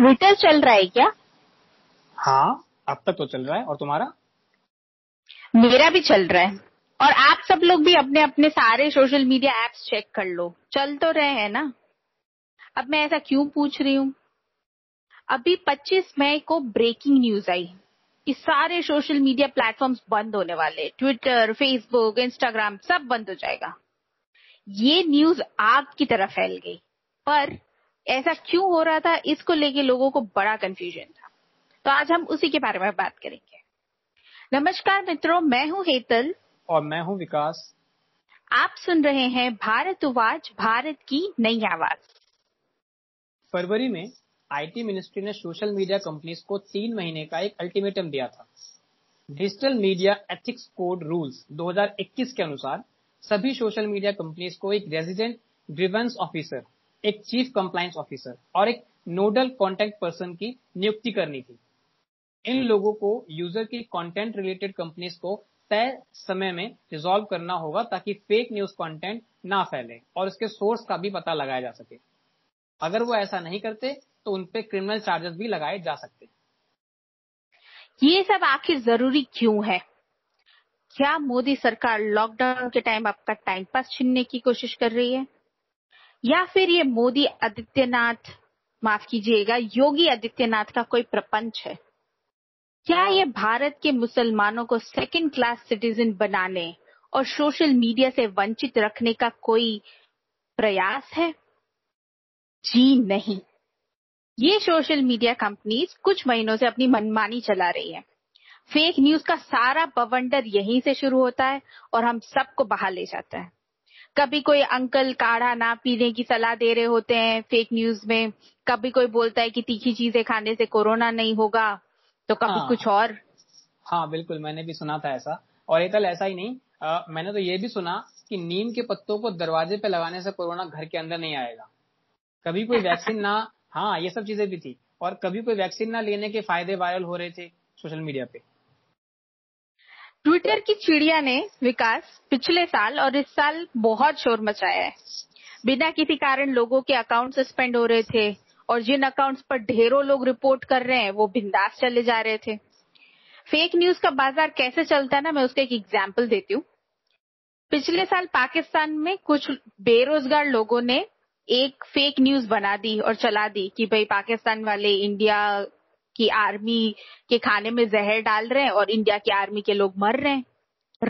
Twitter चल रहा है क्या? हाँ, अब तक तो चल रहा है। और तुम्हारा? मेरा भी चल रहा है। और आप सब लोग भी अपने अपने सारे सोशल मीडिया एप्स चेक कर लो, चल तो रहे हैं ना। अब मैं ऐसा क्यों पूछ रही हूँ? अभी 25 मई को ब्रेकिंग न्यूज आई कि सारे सोशल मीडिया प्लेटफॉर्म्स बंद होने वाले, ट्विटर, फेसबुक, इंस्टाग्राम सब बंद हो जाएगा। ये न्यूज आग की तरह फैल गई, पर ऐसा क्यों हो रहा था इसको लेके लोगों को बड़ा कंफ्यूजन था, तो आज हम उसी के बारे में बात करेंगे। नमस्कार मित्रों, मैं हूँ हेतल। और मैं हूँ विकास। आप सुन रहे हैं भारत उवाच, भारत की नई आवाज। फरवरी में आईटी मिनिस्ट्री ने सोशल मीडिया कंपनीज को 3 महीने का एक अल्टीमेटम दिया था। Digital media ethics code rules 2021 के अनुसार सभी सोशल मीडिया कंपनीज को एक रेजिडेंट ग्रीवेंस ऑफिसर, एक चीफ कंप्लायंस ऑफिसर और एक नोडल कॉन्टेक्ट पर्सन की नियुक्ति करनी थी। इन लोगों को यूजर की कंटेंट रिलेटेड कंपनीज को तय समय में रिजॉल्व करना होगा ताकि फेक न्यूज कंटेंट ना फैले और इसके सोर्स का भी पता लगाया जा सके। अगर वो ऐसा नहीं करते तो उनपे क्रिमिनल चार्जेस भी लगाए जा सकते। ये सब आखिर जरूरी क्यों है? क्या मोदी सरकार लॉकडाउन के टाइम आपका टाइम पास छीनने की कोशिश कर रही है, या फिर ये मोदी आदित्यनाथ, माफ कीजिएगा, योगी आदित्यनाथ का कोई प्रपंच है? क्या ये भारत के मुसलमानों को सेकंड क्लास सिटीजन बनाने और सोशल मीडिया से वंचित रखने का कोई प्रयास है? जी नहीं। ये सोशल मीडिया कंपनीज कुछ महीनों से अपनी मनमानी चला रही है। फेक न्यूज का सारा बवंडर यहीं से शुरू होता है और हम सबको बहा ले जाता है। कभी कोई अंकल काढ़ा ना पीने की सलाह दे रहे होते हैं फेक न्यूज में, कभी कोई बोलता है कि तीखी चीजें खाने से कोरोना नहीं होगा, तो कभी कुछ और। हाँ बिल्कुल, मैंने भी सुना था ऐसा। और एकल ऐसा ही नहीं, मैंने तो ये भी सुना कि नीम के पत्तों को दरवाजे पे लगाने से कोरोना घर के अंदर नहीं आएगा। कभी कोई वैक्सीन ना हाँ ये सब चीजें भी थी। और कभी कोई वैक्सीन ना लेने के फायदे वायरल हो रहे थे सोशल मीडिया पे। ट्विटर की चिड़िया ने, विकास, पिछले साल और इस साल बहुत शोर मचाया है। बिना किसी कारण लोगों के अकाउंट सस्पेंड हो रहे थे और जिन अकाउंट्स पर ढेरों लोग रिपोर्ट कर रहे हैं वो बिंदास चले जा रहे थे। फेक न्यूज का बाजार कैसे चलता है ना, मैं उसका एक एग्जाम्पल देती हूँ। पिछले साल पाकिस्तान में कुछ बेरोजगार लोगों ने एक फेक न्यूज बना दी और चला दी कि भाई पाकिस्तान वाले इंडिया की आर्मी के खाने में जहर डाल रहे हैं और इंडिया की आर्मी के लोग मर रहे हैं।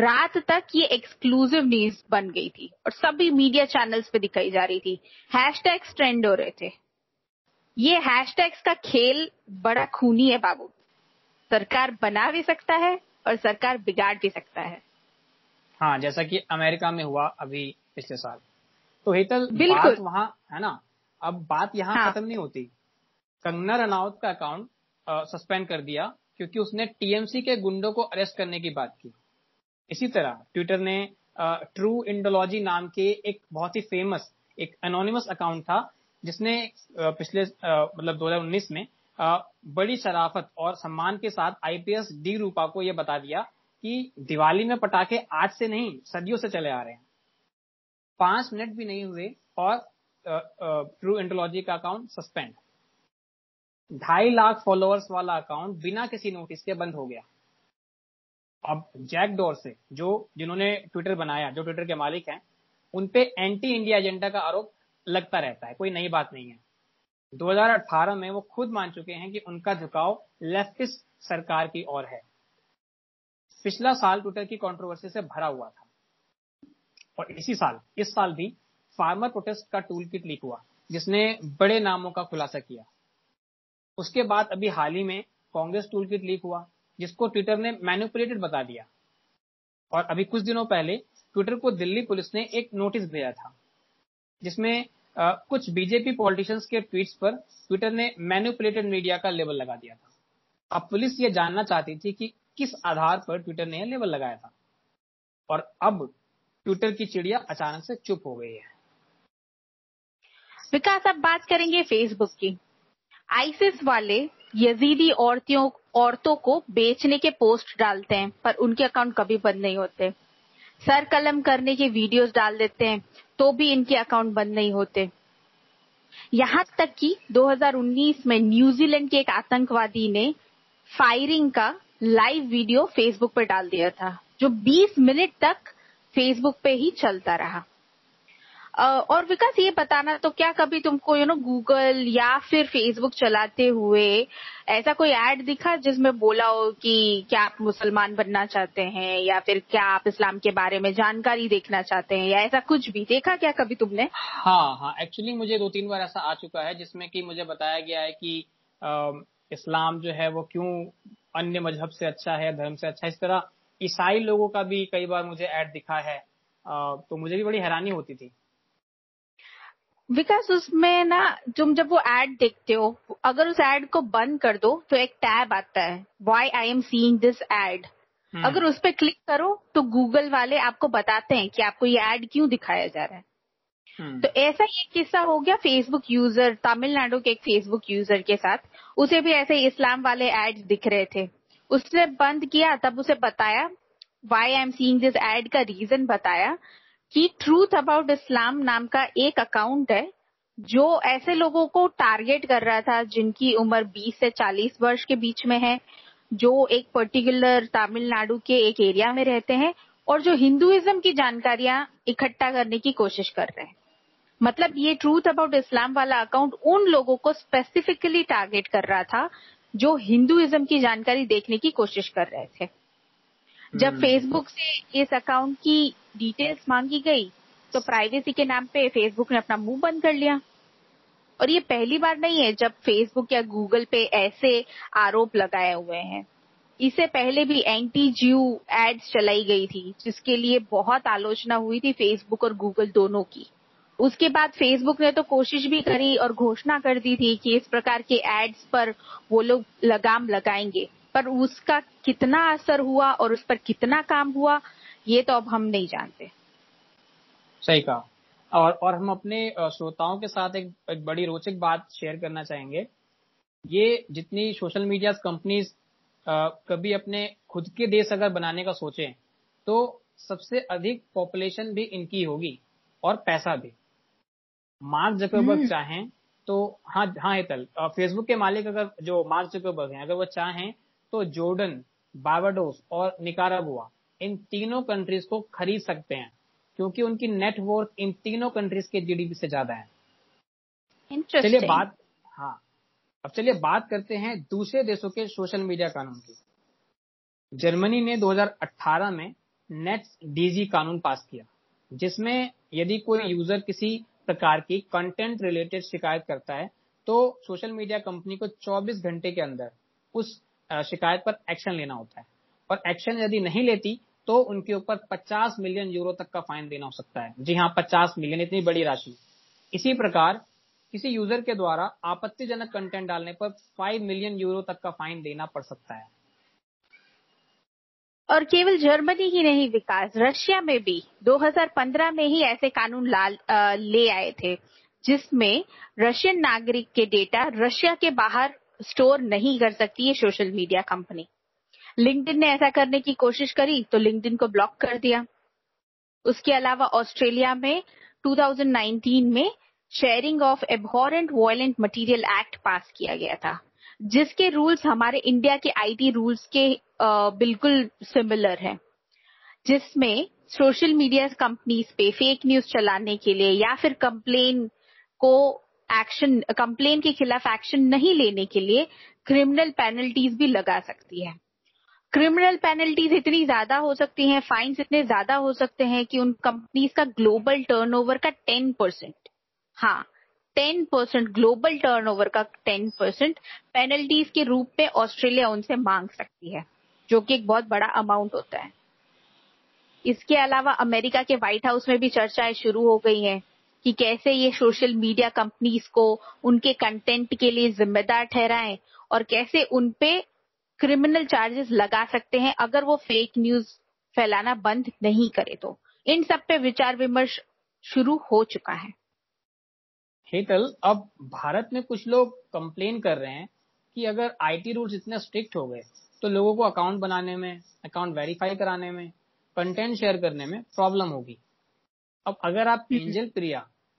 रात तक ये एक्सक्लूसिव न्यूज बन गई थी और सभी मीडिया चैनल्स पे दिखाई जा रही थी। हैशटैग्स ट्रेंड हो रहे थे। ये हैशटैग्स का खेल बड़ा खूनी है बाबू। सरकार बना भी सकता है और सरकार बिगाड़ भी सकता है। हाँ, जैसा कि अमेरिका में हुआ अभी पिछले साल। तो हेतल, बात वहाँ है ना, अब बात यहाँ खत्म नहीं होती। कंगना रनौत का अकाउंट सस्पेंड कर दिया क्योंकि उसने टीएमसी के गुंडों को अरेस्ट करने की बात की। इसी तरह ट्विटर ने ट्रू इंडोलॉजी नाम के एक बहुत ही फेमस, एक एनोनिमस अकाउंट था जिसने पिछले मतलब 2019 में बड़ी शराफत और सम्मान के साथ आईपीएस डी रूपा को यह बता दिया कि दिवाली में पटाखे आज से नहीं सदियों से चले आ रहे हैं। 5 मिनट भी नहीं हुए और ट्रू इंटोलॉजी का अकाउंट सस्पेंड। 2.5 लाख फॉलोअर्स वाला अकाउंट बिना किसी नोटिस के बंद हो गया। अब जैक डोर्से, जिन्होंने ट्विटर बनाया, जो ट्विटर के मालिक हैं, उनपे एंटी इंडिया एजेंडा का आरोप लगता रहता है, कोई नई बात नहीं है। 2018 में वो खुद मान चुके हैं कि उनका झुकाव लेफ्टिस्ट सरकार की ओर है। पिछला साल ट्विटर की कॉन्ट्रोवर्सी से भरा हुआ था और इस साल भी फार्मर प्रोटेस्ट का टूल किट लीक हुआ जिसने बड़े नामों का खुलासा किया। उसके बाद अभी हाल ही में कांग्रेस टूल किट लीक हुआ जिसको ट्विटर ने मैनिपुलेटेड बता दिया। और अभी कुछ दिनों पहले ट्विटर को दिल्ली पुलिस ने एक नोटिस भेजा था जिसमें कुछ बीजेपी पॉलिटिशियंस के ट्वीट्स पर ट्विटर ने मैनिपुलेटेड मीडिया का लेबल लगा दिया था। अब पुलिस ये जानना चाहती थी कि किस आधार पर ट्विटर ने लेबल लगाया था। और अब ट्विटर की चिड़िया अचानक से चुप हो गई है। विकास, अब बात करेंगे फेसबुक की। आईसिस वाले यजीदी औरतों को बेचने के पोस्ट डालते हैं पर उनके अकाउंट कभी बंद नहीं होते। सर कलम करने के वीडियोस डाल देते हैं तो भी इनके अकाउंट बंद नहीं होते। यहाँ तक कि 2019 में न्यूजीलैंड के एक आतंकवादी ने फायरिंग का लाइव वीडियो फेसबुक पर डाल दिया था जो 20 मिनट तक फेसबुक पे ही चलता रहा। और विकास ये बताना तो क्या कभी तुमको गूगल या फिर फेसबुक चलाते हुए ऐसा कोई ऐड दिखा जिसमें बोला हो कि क्या आप मुसलमान बनना चाहते हैं या फिर क्या आप इस्लाम के बारे में जानकारी देखना चाहते हैं या ऐसा कुछ भी देखा क्या कभी तुमने? हाँ, एक्चुअली मुझे 2-3 बार ऐसा आ चुका है जिसमें कि मुझे बताया गया है कि इस्लाम जो है वो क्यों अन्य मजहब से अच्छा है, धर्म से अच्छा। इस तरह ईसाई लोगों का भी कई बार मुझे ऐड दिखा है, तो मुझे भी बड़ी हैरानी होती थी। विकास उसमें ना तुम जब वो ऐड देखते हो अगर उस ऐड को बंद कर दो तो एक टैब आता है why I am seeing this ad. अगर उस पर क्लिक करो तो गूगल वाले आपको बताते हैं कि आपको ये ऐड क्यों दिखाया जा रहा है। तो ऐसा ये किस्सा हो गया फेसबुक यूजर, तमिलनाडु के एक फेसबुक यूजर के साथ। उसे भी ऐसे इस्लाम वाले एड्स दिख रहे थे, उसने बंद किया। तब उसे बताया why I am seeing this ad का रीजन बताया कि ट्रूथ अबाउट इस्लाम नाम का एक अकाउंट है जो ऐसे लोगों को टारगेट कर रहा था जिनकी उम्र 20 से 40 वर्ष के बीच में है, जो एक पर्टिकुलर तमिलनाडु के एक एरिया में रहते हैं और जो हिंदुइज्म की जानकारियां इकट्ठा करने की कोशिश कर रहे हैं। मतलब ये ट्रूथ अबाउट इस्लाम वाला अकाउंट उन लोगों को स्पेसिफिकली टारगेट कर रहा था जो हिंदुइज्म की जानकारी देखने की कोशिश कर रहे थे। जब फेसबुक से इस अकाउंट की डिटेल्स मांगी गई तो प्राइवेसी के नाम पे फेसबुक ने अपना मुंह बंद कर लिया। और ये पहली बार नहीं है जब फेसबुक या गूगल पे ऐसे आरोप लगाए हुए हैं। इससे पहले भी एंटी ज्यू एड्स चलाई गई थी जिसके लिए बहुत आलोचना हुई थी फेसबुक और गूगल दोनों की। उसके बाद फेसबुक ने तो कोशिश भी करी और घोषणा कर दी थी कि इस प्रकार के एड्स पर वो लोग लगाम लगाएंगे, पर उसका कितना असर हुआ और उस पर कितना काम हुआ ये तो अब हम नहीं जानते। सही कहा। और हम अपने श्रोताओं के साथ एक बड़ी रोचक बात शेयर करना चाहेंगे। ये जितनी सोशल मीडिया कंपनीज कभी अपने खुद के देश अगर बनाने का सोचें तो सबसे अधिक पॉपुलेशन भी इनकी होगी और पैसा भी। मार्क जकरबर्ग चाहें तो हाँ हेतल, फेसबुक के मालिक अगर जो मार्क जकरबर्ग हैं अगर वो चाहें तो जॉर्डन, बारबाडोस और निकारागुआ इन तीनों कंट्रीज को खरीद सकते हैं क्योंकि उनकी नेटवर्क इन तीनों कंट्रीज के जीडीपी से ज्यादा है। अब चलिए बात करते हैं दूसरे देशों के सोशल मीडिया कानून की। जर्मनी ने 2018 में नेट डीजी कानून पास किया जिसमें यदि कोई यूजर किसी प्रकार की कंटेंट रिलेटेड शिकायत करता है तो सोशल मीडिया कंपनी को 24 घंटे के अंदर उस शिकायत पर एक्शन लेना होता है और एक्शन यदि नहीं लेती तो उनके ऊपर 50 मिलियन यूरो तक का फाइन देना हो सकता है। जी हाँ, 50 मिलियन इतनी बड़ी राशि। इसी प्रकार किसी यूजर के द्वारा आपत्तिजनक कंटेंट डालने पर 5 मिलियन यूरो तक का फाइन देना पड़ सकता है। और केवल जर्मनी ही नहीं विकास, रशिया में भी 2015 में ही ऐसे कानून ले आए थे जिसमें रशियन नागरिक के डेटा रशिया के बाहर स्टोर नहीं कर सकती है सोशल मीडिया कंपनी। लिंक्डइन ने ऐसा करने की कोशिश करी तो लिंक्डइन को ब्लॉक कर दिया। उसके अलावा ऑस्ट्रेलिया में 2019 में sharing of abhorrent violent material act pass किया गया था जिसके रूल्स हमारे इंडिया के आईटी रूल्स के बिल्कुल सिमिलर हैं, जिसमें सोशल मीडिया कंपनीज पे फेक न्यूज चलाने के लिए या फिर कंप्लेन के खिलाफ एक्शन नहीं लेने के लिए क्रिमिनल पेनल्टीज भी लगा सकती है। क्रिमिनल पेनल्टीज इतनी ज्यादा हो सकती हैं, फाइन्स इतने ज्यादा हो सकते हैं कि उन कंपनीज का ग्लोबल टर्नओवर का 10%, हाँ 10% ग्लोबल टर्नओवर का 10% पेनल्टीज के रूप में ऑस्ट्रेलिया उनसे मांग सकती है जो कि एक बहुत बड़ा अमाउंट होता है। इसके अलावा अमेरिका के व्हाइट हाउस में भी चर्चाएं शुरू हो गई हैं कि कैसे ये सोशल मीडिया कंपनीज को उनके कंटेंट के लिए जिम्मेदार ठहराएं और कैसे उनपे क्रिमिनल चार्जेस लगा सकते हैं अगर वो फेक न्यूज फैलाना बंद नहीं करे तो। इन सब पे विचार विमर्श शुरू हो चुका है। हेतल, अब भारत में कुछ लोग कंप्लेन कर रहे हैं कि अगर आईटी रूल्स इतने स्ट्रिक्ट हो गए तो लोगों को अकाउंट बनाने में, अकाउंट वेरीफाई कराने में, कंटेंट शेयर करने में प्रॉब्लम होगी। अब अगर आप एंजल प्रिया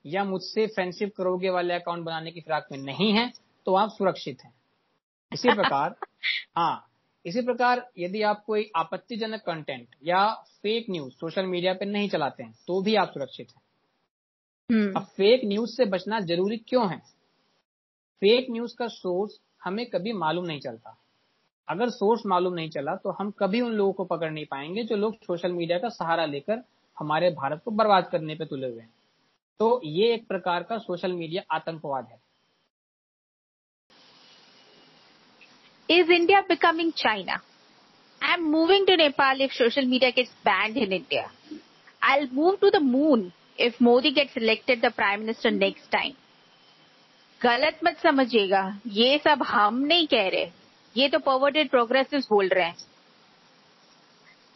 या मुझसे फ्रेंडशिप करोगे वाले अकाउंट बनाने की फिराक में नहीं है तो आप सुरक्षित हैं। इसी प्रकार हाँ, इसी प्रकार यदि आप कोई आपत्तिजनक कंटेंट या फेक न्यूज सोशल मीडिया पे नहीं चलाते हैं तो भी आप सुरक्षित हैं। अब फेक न्यूज से बचना जरूरी क्यों है? फेक न्यूज का सोर्स हमें कभी मालूम नहीं चलता। अगर सोर्स मालूम नहीं चला तो हम कभी उन लोगों को पकड़ नहीं पाएंगे जो लोग सोशल मीडिया का सहारा लेकर हमारे भारत को बर्बाद करने पे तुले हुए हैं। तो ये एक प्रकार का सोशल मीडिया आतंकवाद है। Is India becoming China? I'm moving to Nepal if social media gets banned in India. I'll move to the moon if Modi gets elected the Prime Minister next time. गलत मत समझिएगा, ये सब हम नहीं कह रहे, ये तो perverted progressives बोल रहे हैं।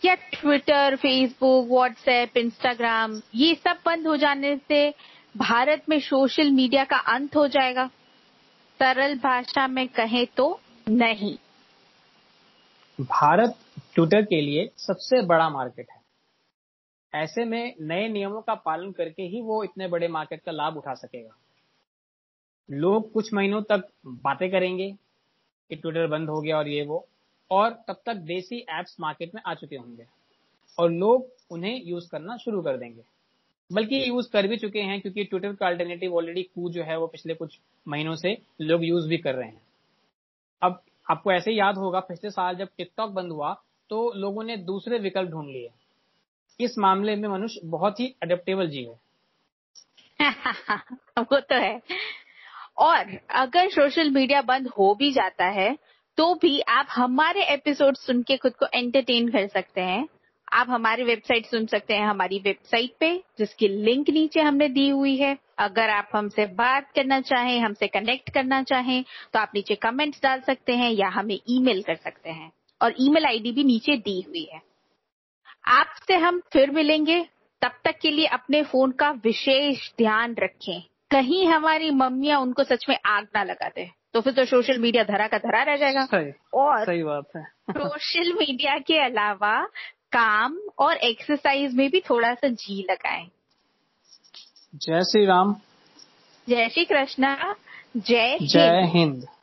क्या Twitter, Facebook, WhatsApp, Instagram ये सब बंद हो जाने से भारत में सोशल मीडिया का अंत हो जाएगा? सरल भाषा में कहें तो नहीं। भारत ट्विटर के लिए सबसे बड़ा मार्केट है, ऐसे में नए नियमों का पालन करके ही वो इतने बड़े मार्केट का लाभ उठा सकेगा। लोग कुछ महीनों तक बातें करेंगे कि ट्विटर बंद हो गया और ये वो, और तब तक देसी एप्स मार्केट में आ चुके होंगे और लोग उन्हें यूज करना शुरू कर देंगे, बल्कि यूज कर भी चुके हैं क्योंकि ट्विटर का अल्टरनेटिव ऑलरेडी कू जो है वो पिछले कुछ महीनों से लोग यूज भी कर रहे हैं। अब आपको ऐसे ही याद होगा पिछले साल जब टिकटॉक बंद हुआ तो लोगों ने दूसरे विकल्प ढूंढ लिए। इस मामले में मनुष्य बहुत ही एडेप्टेबल जीव है। वो तो है। और अगर सोशल मीडिया बंद हो भी जाता है तो भी आप हमारे एपिसोड सुन के खुद को एंटरटेन कर सकते हैं। आप हमारी वेबसाइट सुन सकते हैं, हमारी वेबसाइट पे जिसकी लिंक नीचे हमने दी हुई है। अगर आप हमसे बात करना चाहें, हमसे कनेक्ट करना चाहें तो आप नीचे कमेंट्स डाल सकते हैं या हमें ईमेल कर सकते हैं, और ईमेल आईडी भी नीचे दी हुई है। आपसे हम फिर मिलेंगे, तब तक के लिए अपने फोन का विशेष ध्यान रखें, कहीं हमारी मम्मियां उनको सच में आग ना लगा दे, तो फिर तो सोशल मीडिया धरा का धरा रह जाएगा। और सही बात है। सोशल मीडिया के अलावा काम और एक्सरसाइज में भी थोड़ा सा जी लगाएं। जय श्री राम। जय श्री कृष्णा। जय हिंद।